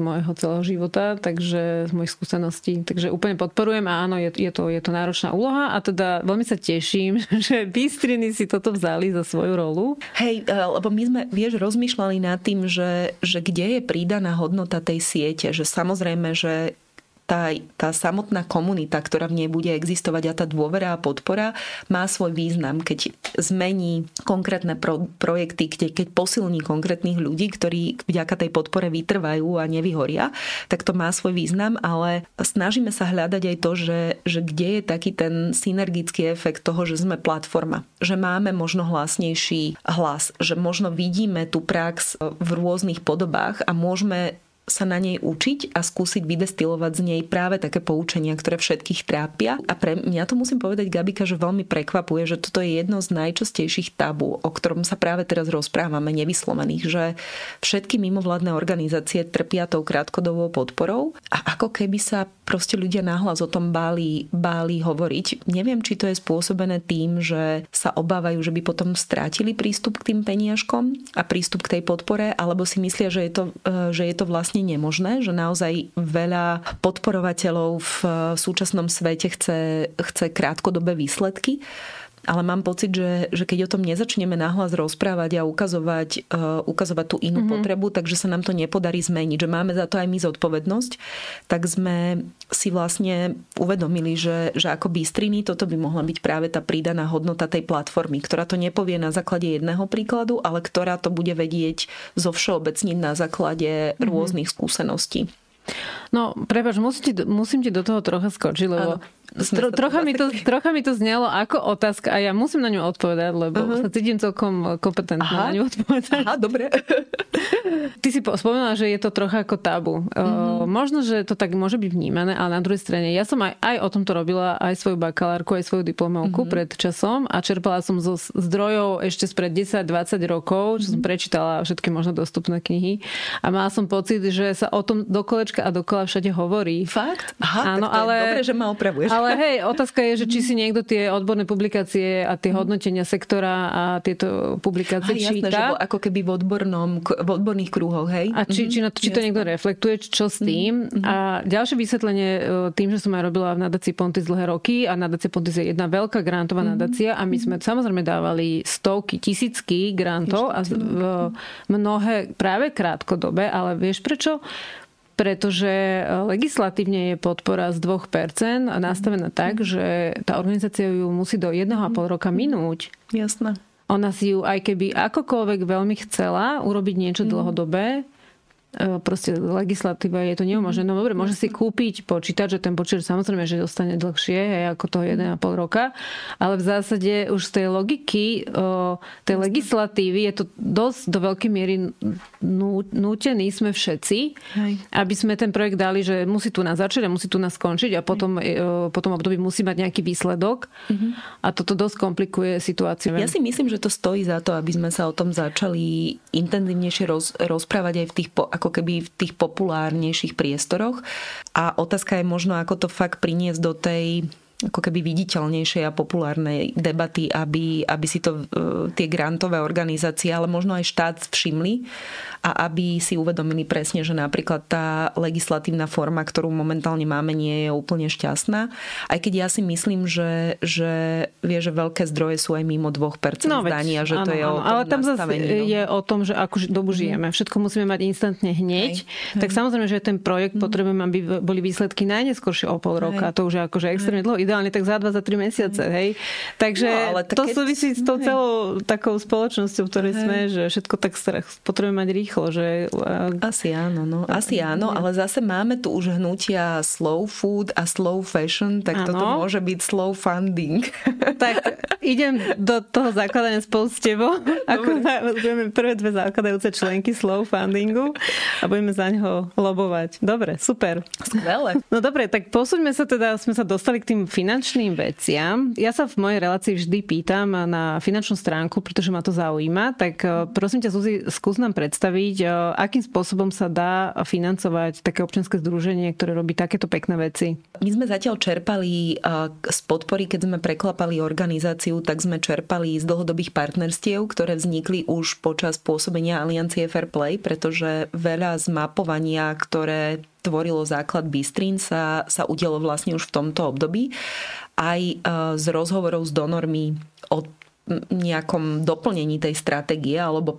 môjho celého života, takže z mojich skúseností. Takže úplne podporujem a áno, je to náročná úloha a teda veľmi sa teším, že Bystriny si toto vzali za svoju rolu. Hej, lebo my sme, vieš, rozmýšľali nad tým, že kde je pridaná hodnota tej siete, že samozrejme, že tá samotná komunita, ktorá v nej bude existovať a tá dôvera a podpora má svoj význam, keď zmení konkrétne projekty, keď posilní konkrétnych ľudí, ktorí vďaka tej podpore vytrvajú a nevyhoria, tak to má svoj význam, ale snažíme sa hľadať aj to, že kde je taký ten synergický efekt toho, že sme platforma, že máme možno hlasnejší hlas, že možno vidíme tú prax v rôznych podobách a môžeme sa na nej učiť a skúsiť vydestilovať z nej práve také poučenia, ktoré všetkých trápia. A pre mňa to musím povedať, Gabika, že veľmi prekvapuje, že toto je jedno z najčastejších tabú, o ktorom sa práve teraz rozprávame, nevyslovených, že všetky mimovládne organizácie trpia tou krátkodobou podporou a ako keby sa proste ľudia nahlas o tom báli hovoriť. Neviem, či to je spôsobené tým, že sa obávajú, že by potom strátili prístup k tým peniažkom a prístup k tej podpore, alebo si myslia, že je to vlastne nemožné, že naozaj veľa podporovateľov v súčasnom svete chce krátkodobé výsledky, ale mám pocit, že keď o tom nezačneme nahlas rozprávať a ukazovať tú inú potrebu, takže sa nám to nepodarí zmeniť, že máme za to aj my zodpovednosť, tak sme si vlastne uvedomili, že ako Bystriny toto by mohla byť práve tá pridaná hodnota tej platformy, ktorá to nepovie na základe jedného príkladu, ale ktorá to bude vedieť zo všeobecniť na základe rôznych skúseností. No, prepáč, musím ti do toho trocha skočiť, lebo trocha mi to znelo ako otázka a ja musím na ňu odpovedať, lebo sa cítim celkom kompetentná na ňu odpovedať. Aha, dobre. Ty si spomenula, že je to trocha ako tabu. Možno, že to tak môže byť vnímané, ale na druhej strane, ja som aj o tomto robila aj svoju bakalárku, aj svoju diplomovku pred časom a čerpala som zo zdrojov ešte spred 10-20 rokov, čo som prečítala všetky možno dostupné knihy a mala som pocit, že sa o tom dokolečka a dokola všade hovorí. Fakt? Aha, áno, tak to ale je dobre, že ma opravuješ. Ale hej, otázka je, že či si niekto tie odborné publikácie a tie hodnotenia sektora a tieto publikácie číta. Jasné, že ako keby v odborných krúhoch, hej. A či to niekto reflektuje, čo s tým. A ďalšie vysvetlenie tým, že som aj robila v nadácii Pontis dlhé roky a nadácia Pontis je jedna veľká grantová nadácia a my sme samozrejme dávali stovky, tisícky grantov a mnohé práve krátkodobé, ale vieš prečo? Pretože legislatívne je podpora z 2% a nastavená tak, že tá organizácia ju musí do 1,5 roka minúť. Jasné. Ona si ju, aj keby akokoľvek veľmi chcela urobiť niečo dlhodobé, proste legislatíva je to neumožné. No dobre, môže si kúpiť počítač, že ten počítač samozrejme, že dostane dlhšie ako toho 1,5 roka, ale v zásade už z tej logiky tej legislatívy je to dosť do veľkej miery nútení sme všetci, aby sme ten projekt dali, že musí tu nás začať a musí tu nás skončiť a potom období musí mať nejaký výsledok a toto dosť komplikuje situáciu. Ja si myslím, že to stojí za to, aby sme sa o tom začali intenzívnejšie rozprávať aj v tých ako keby v tých populárnejších priestoroch. A otázka je možno, ako to fakt priniesť do tej ako keby viditeľnejšej a populárnej debaty, aby si to tie grantové organizácie, ale možno aj štát všimli a aby si uvedomili presne, že napríklad tá legislatívna forma, ktorú momentálne máme, nie je úplne šťastná. Aj keď ja si myslím, že veľké zdroje sú aj mimo 2% zdania, že áno, to je áno, o tom ale tam nastavení. Zase je o tom, že akú dobu žijeme. Všetko musíme mať instantne hneď. Tak samozrejme, že ten projekt potrebujeme, aby boli výsledky najneskôršie o pol roka. To už je akože extrémne dlho. Tak za 2-3 mesiace, hej. Takže to súvisí s tou celou takou spoločnosťou, v ktorej sme, že všetko tak potrebujeme mať rýchlo, že... Asi áno, ale zase máme tu už hnutia slow food a slow fashion, tak toto môže byť slow funding. Tak idem do toho základania spolu s tebou. Budeme prvé dve základajúce členky slow fundingu a budeme za ňoho lobovať. Dobre, super. Skvelé. No dobre, tak posúďme sa teda, sme sa dostali k tým finančným veciam. Ja sa v mojej relácii vždy pýtam na finančnú stránku, pretože ma to zaujíma. Tak prosím ťa, Zuzi, skús nám predstaviť, akým spôsobom sa dá financovať také občianske združenie, ktoré robí takéto pekné veci. My sme zatiaľ čerpali z podpory, keď sme preklapali organizáciu, tak sme čerpali z dlhodobých partnerstiev, ktoré vznikli už počas pôsobenia Aliancie Fairplay, pretože veľa z mapovania, ktoré tvorilo základ Bystrín, sa udialo vlastne už v tomto období. Aj z rozhovorov s donormi o nejakom doplnení tej stratégie alebo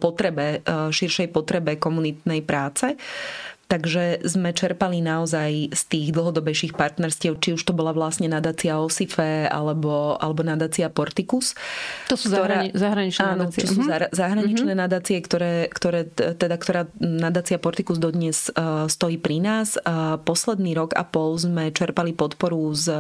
širšej potrebe komunitnej práce. Takže sme čerpali naozaj z tých dlhodobejších partnerstiev, či už to bola vlastne Nadácia Osife alebo Nadácia Porticus. To sú zahraničné nadácie. Áno, to sú zahraničné nadácie, ktorá Nadácia Porticus dodnes stojí pri nás. Posledný rok a pol sme čerpali podporu z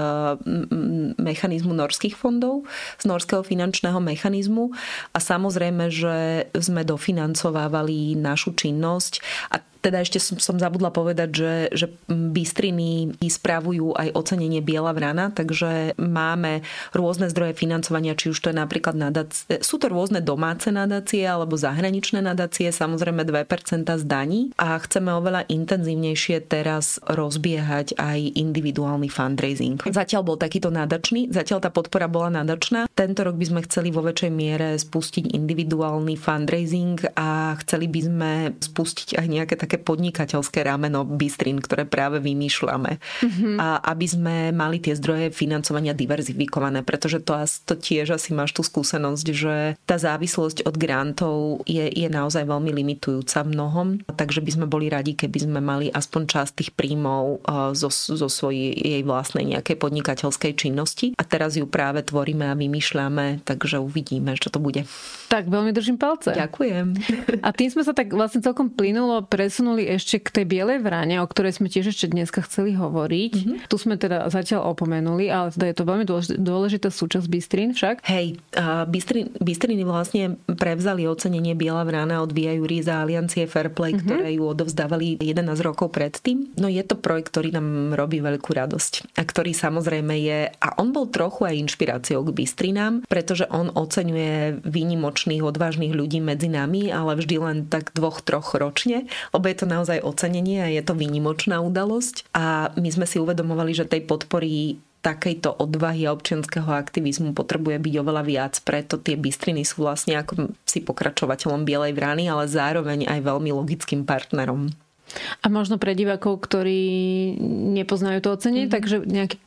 mechanizmu norských fondov, z norského finančného mechanizmu a samozrejme, že sme dofinancovávali našu činnosť a teda ešte som zabudla povedať, že Bystriny spravujú aj ocenenie Biela Vrana, takže máme rôzne zdroje financovania, či už to je napríklad nadácie, sú to rôzne domáce nadácie alebo zahraničné nadácie, samozrejme 2% z daní a chceme oveľa intenzívnejšie teraz rozbiehať aj individuálny fundraising. Zatiaľ bol takýto nadačný, zatiaľ tá podpora bola nadačná. Tento rok by sme chceli vo väčšej miere spustiť individuálny fundraising a chceli by sme spustiť aj nejaké také podnikateľské rameno Bystrín, ktoré práve vymýšľame. A aby sme mali tie zdroje financovania diverzifikované, pretože to tiež asi máš tú skúsenosť, že tá závislosť od grantov je naozaj veľmi limitujúca mnohom, takže by sme boli radi, keby sme mali aspoň časť tých príjmov zo svojej vlastnej nejakej podnikateľskej činnosti a teraz ju práve tvoríme a vymýšľame, takže uvidíme, čo to bude. Tak veľmi držím palce. Ďakujem. A tým sme sa tak vlastne celkom plynulo presunuli ešte k tej Bielej Vrane, o ktorej sme tiež ešte dneska chceli hovoriť. Tu sme teda zatiaľ opomenuli, ale teda je to veľmi dôležitá súčasť Bystrín však. Hej, Bystriny vlastne prevzali ocenenie Biela Vrana od VIA Jury za Aliancie Fairplay, ktoré ju odovzdávali 11 rokov predtým. No je to projekt, ktorý nám robí veľkú radosť a ktorý samozrejme je, a on bol trochu aj inšpiráciou k Bystrinám, pretože on oceňuje výnimočných, odvážnych ľudí medzi nami, ale vždy len tak 2-3 ročne. Lebo je to naozaj ocenenie a je to výnimočná udalosť. A my sme si uvedomovali, že tej podpory takejto odvahy a občianskeho aktivizmu potrebuje byť oveľa viac, preto tie Bystriny sú vlastne ako si pokračovateľom Bielej Vrany, ale zároveň aj veľmi logickým partnerom. A možno pre divákov, ktorí nepoznajú to ocenie, takže nejaký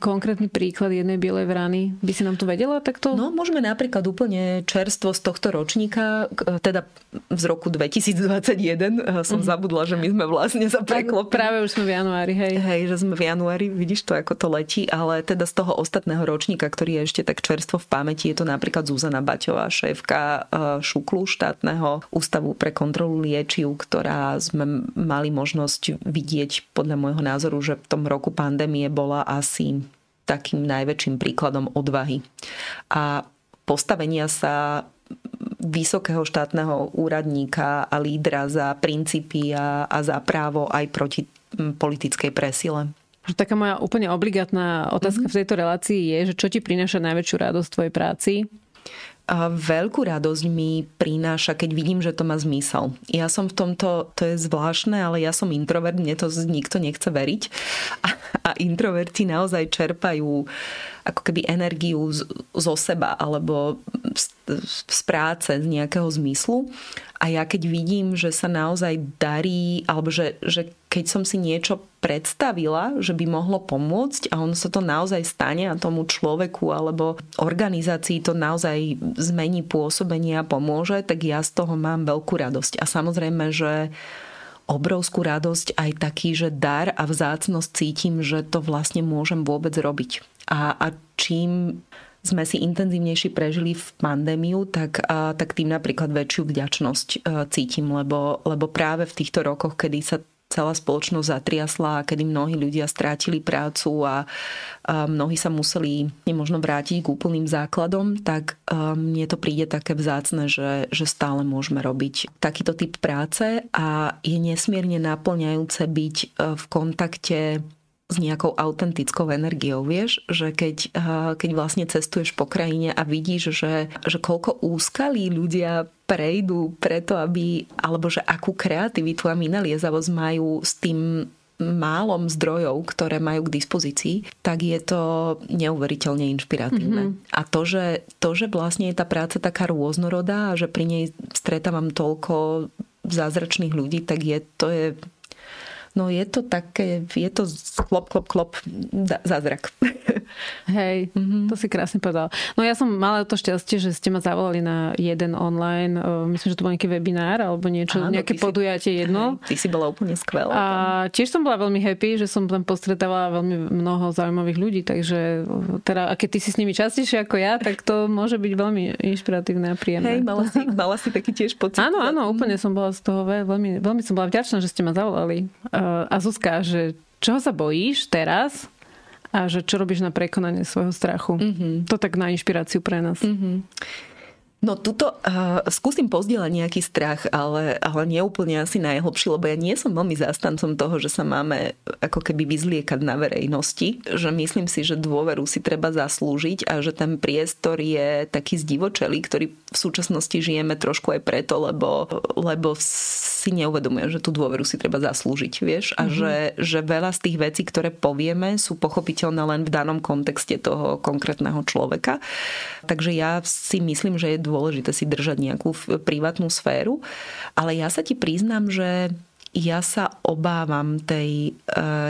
konkrétny príklad jednej Bielej Vrany by si nám tu vedela takto? No, môžeme napríklad úplne čerstvo z tohto ročníka, teda z roku 2021, som zabudla, že my sme vlastne zapreklopili. Práve už sme v januári, hej. Hej, že sme v januári, vidíš to, ako to letí, ale teda z toho ostatného ročníka, ktorý je ešte tak čerstvo v pamäti, je to napríklad Zuzana Baťová, šéfka Šuklu, štátneho ústavu pre kontrolu liečiv, ktorá sme mali možnosť vidieť podľa môjho názoru, že v tom roku pandémie bola asi takým najväčším príkladom odvahy a postavenia sa vysokého štátneho úradníka a lídra za princípy a za právo aj proti politickej presile. Taká moja úplne obligátna otázka v tejto relácii je, že čo ti prináša najväčšiu radosť v tvojej práci? A veľkú radosť mi prináša, keď vidím, že to má zmysel. Ja som v tomto, to je zvláštne, ale ja som introvert, mne to nikto nechce veriť. A introverti naozaj čerpajú ako keby energiu zo seba alebo z práce, z nejakého zmyslu. A ja keď vidím, že sa naozaj darí, alebo že keď som si niečo predstavila, že by mohlo pomôcť a ono sa to naozaj stane a tomu človeku alebo organizácii to naozaj zmení pôsobenie a pomôže, tak ja z toho mám veľkú radosť. A samozrejme, že obrovskú radosť aj taký, že dar a vzácnosť cítim, že to vlastne môžem vôbec robiť. A čím sme si intenzívnejšie prežili v pandémiu, tak tým napríklad väčšiu vďačnosť cítim, lebo práve v týchto rokoch, kedy sa celá spoločnosť zatriasla a kedy mnohí ľudia strátili prácu a mnohí sa museli nemožno vrátiť k úplným základom, tak mne to príde také vzácne, že stále môžeme robiť takýto typ práce a je nesmierne naplňajúce byť v kontakte s nejakou autentickou energiou, vieš, že keď vlastne cestuješ po krajine a vidíš, že koľko úskalí ľudia prejdú preto, aby, alebo že akú kreativitu a vynaliezavosť majú s tým málom zdrojov, ktoré majú k dispozícii, tak je to neuveriteľne inšpiratívne. Mm-hmm. A to, že vlastne je tá práca taká rôznorodá a že pri nej stretávam toľko zázračných ľudí, tak to je no je to také, je to klop, zázrak. Hej, to si krásne povedala. No ja som mala to šťastie, že ste ma zavolali na jeden online, myslím, že to bol nejaký webinár alebo niečo, áno, nejaké podujatie jedno. Hej, ty si bola úplne skvelá. A tiež som bola veľmi happy, že som tam postretávala veľmi mnoho zaujímavých ľudí, takže teda, a keď ty si s nimi častejšie ako ja, tak to môže byť veľmi inšpiratívne a príjemné. Hej, mala si taký tiež pocit. Áno, úplne som bola z toho veľmi, veľmi som bola vďačná, že ste ma zavolali. A Zuzka, že čoho sa bojíš teraz a že čo robíš na prekonanie svojho strachu? Mm-hmm. To tak na inšpiráciu pre nás. Mm-hmm. No tuto skúsim pozdieľať nejaký strach, ale nie úplne asi najhlbší, lebo ja nie som veľmi zástancom toho, že sa máme ako keby vyzliekať na verejnosti, že myslím si, že dôveru si treba zaslúžiť a že ten priestor je taký zdivočelý, ktorý v súčasnosti žijeme trošku aj preto, lebo si neuvedomujem, že tú dôveru si treba zaslúžiť, vieš, a že veľa z tých vecí, ktoré povieme, sú pochopiteľné len v danom kontexte toho konkrétneho človeka. Takže ja si myslím, že je dôležité si držať nejakú privátnu sféru, ale ja sa ti priznám, že ja sa obávam tej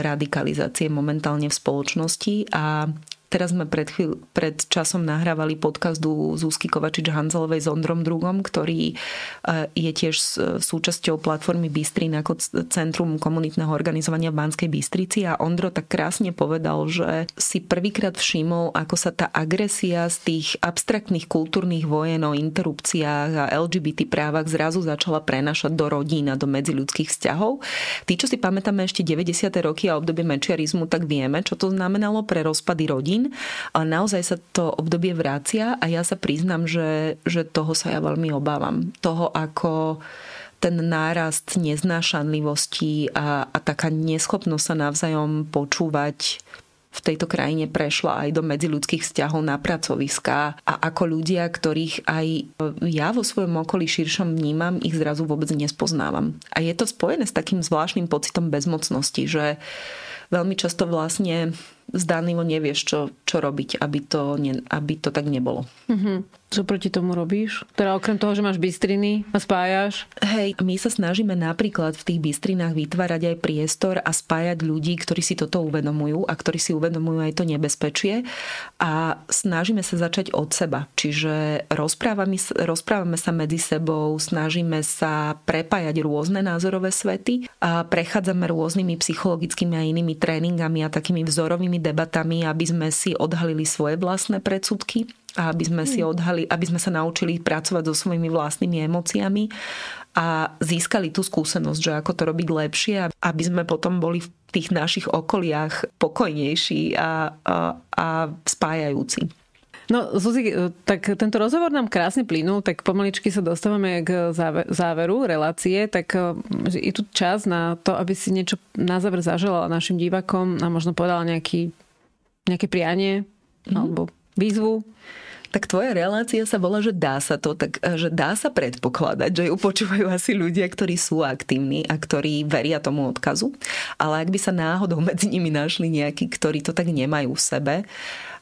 radikalizácie momentálne v spoločnosti a teraz sme pred časom nahrávali podcast u Zuzky Kovačič-Hanzelovej s Ondrom Drugom, ktorý je tiež súčasťou platformy Bystrín ako centrum komunitného organizovania v Banskej Bystrici a Ondro tak krásne povedal, že si prvýkrát všimol, ako sa tá agresia z tých abstraktných kultúrnych vojen o interrupciách a LGBT právach zrazu začala prenašať do rodín a do medziľudských vzťahov. Tí, čo si pamätáme ešte 90. roky a obdobie mečiarizmu, tak vieme, čo to znamenalo pre rozpady rodín, ale naozaj sa to obdobie vracia a ja sa priznám, že toho sa ja veľmi obávam. Toho, ako ten nárast neznášanlivosti a taká neschopnosť sa navzájom počúvať v tejto krajine prešla aj do medziľudských vzťahov na pracoviská a ako ľudia, ktorých aj ja vo svojom okolí širšom vnímam, ich zrazu vôbec nespoznávam. A je to spojené s takým zvláštnym pocitom bezmocnosti, že veľmi často vlastne zdánlivo nevieš, čo robiť, aby to tak nebolo. Čo proti tomu robíš? Teda okrem toho, že máš bystriny a spájaš? Hej, my sa snažíme napríklad v tých bystrinách vytvárať aj priestor a spájať ľudí, ktorí si toto uvedomujú a ktorí si uvedomujú aj to nebezpečie a snažíme sa začať od seba. Čiže rozprávame sa medzi sebou, snažíme sa prepájať rôzne názorové svety a prechádzame rôznymi psychologickými a inými tréningami a takými vzorovými debatami, aby sme si odhalili svoje vlastné predsudky a aby sme sa naučili pracovať so svojimi vlastnými emóciami a získali tú skúsenosť, že ako to robiť lepšie, aby sme potom boli v tých našich okoliach pokojnejší a spájajúci. No, Zuzi, tak tento rozhovor nám krásne plynul, tak pomaličky sa dostávame k záveru relácie, tak je tu čas na to, aby si niečo na záver zaželala našim divákom a možno povedala nejaké prianie alebo výzvu. Tak tvoja relácia sa volá, že dá sa to, takže dá sa predpokladať, že ju počúvajú asi ľudia, ktorí sú aktívni a ktorí veria tomu odkazu, ale ak by sa náhodou medzi nimi našli nejakí, ktorí to tak nemajú v sebe,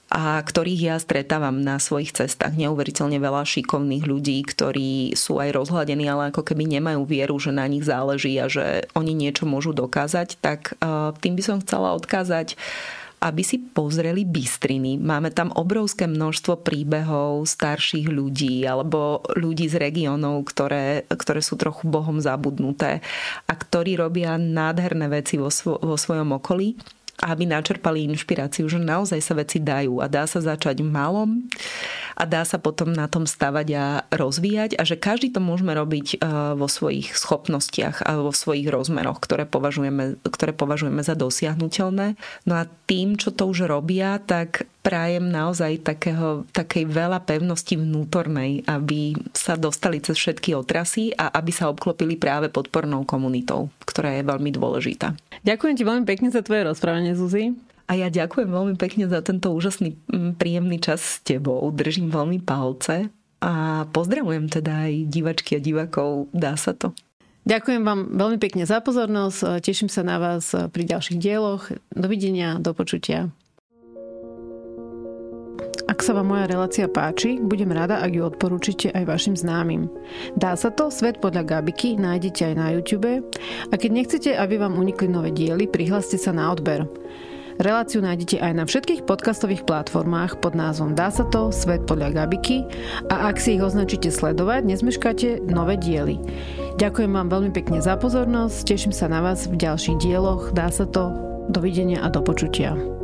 a ktorých ja stretávam na svojich cestách. Neuveriteľne veľa šikovných ľudí, ktorí sú aj rozhľadení, ale ako keby nemajú vieru, že na nich záleží a že oni niečo môžu dokázať, tak tým by som chcela odkázať, aby si pozreli Bystriny. Máme tam obrovské množstvo príbehov starších ľudí alebo ľudí z regiónov, ktoré sú trochu bohom zabudnuté a ktorí robia nádherné veci vo svojom okolí, aby načerpali inšpiráciu, že naozaj sa veci dajú a dá sa začať malom a dá sa potom na tom stavať a rozvíjať a že každý to môžeme robiť vo svojich schopnostiach a vo svojich rozmeroch, ktoré považujeme za dosiahnuteľné. No a tým, čo to už robia, tak prajem naozaj takej veľa pevnosti vnútornej, aby sa dostali cez všetky otrasy a aby sa obklopili práve podpornou komunitou, ktorá je veľmi dôležitá. Ďakujem ti veľmi pekne za tvoje rozprávanie, Zuzi. A ja ďakujem veľmi pekne za tento úžasný, príjemný čas s tebou. Držím veľmi palce a pozdravujem teda aj divačky a divakov. Dá sa to. Ďakujem vám veľmi pekne za pozornosť. Teším sa na vás pri ďalších dieloch. Dovidenia, do počutia. Ak sa vám moja relácia páči, budem rada, ak ju odporúčite aj vašim známym. Dá sa to? Svet podľa Gabiky nájdete aj na YouTube. A keď nechcete, aby vám unikli nové diely, prihláste sa na odber. Reláciu nájdete aj na všetkých podcastových platformách pod názvom Dá sa to? Svet podľa Gabiky a ak si ich označíte sledovať, nezmeškáte nové diely. Ďakujem vám veľmi pekne za pozornosť, teším sa na vás v ďalších dieloch Dá sa to? Dovidenia a do počutia.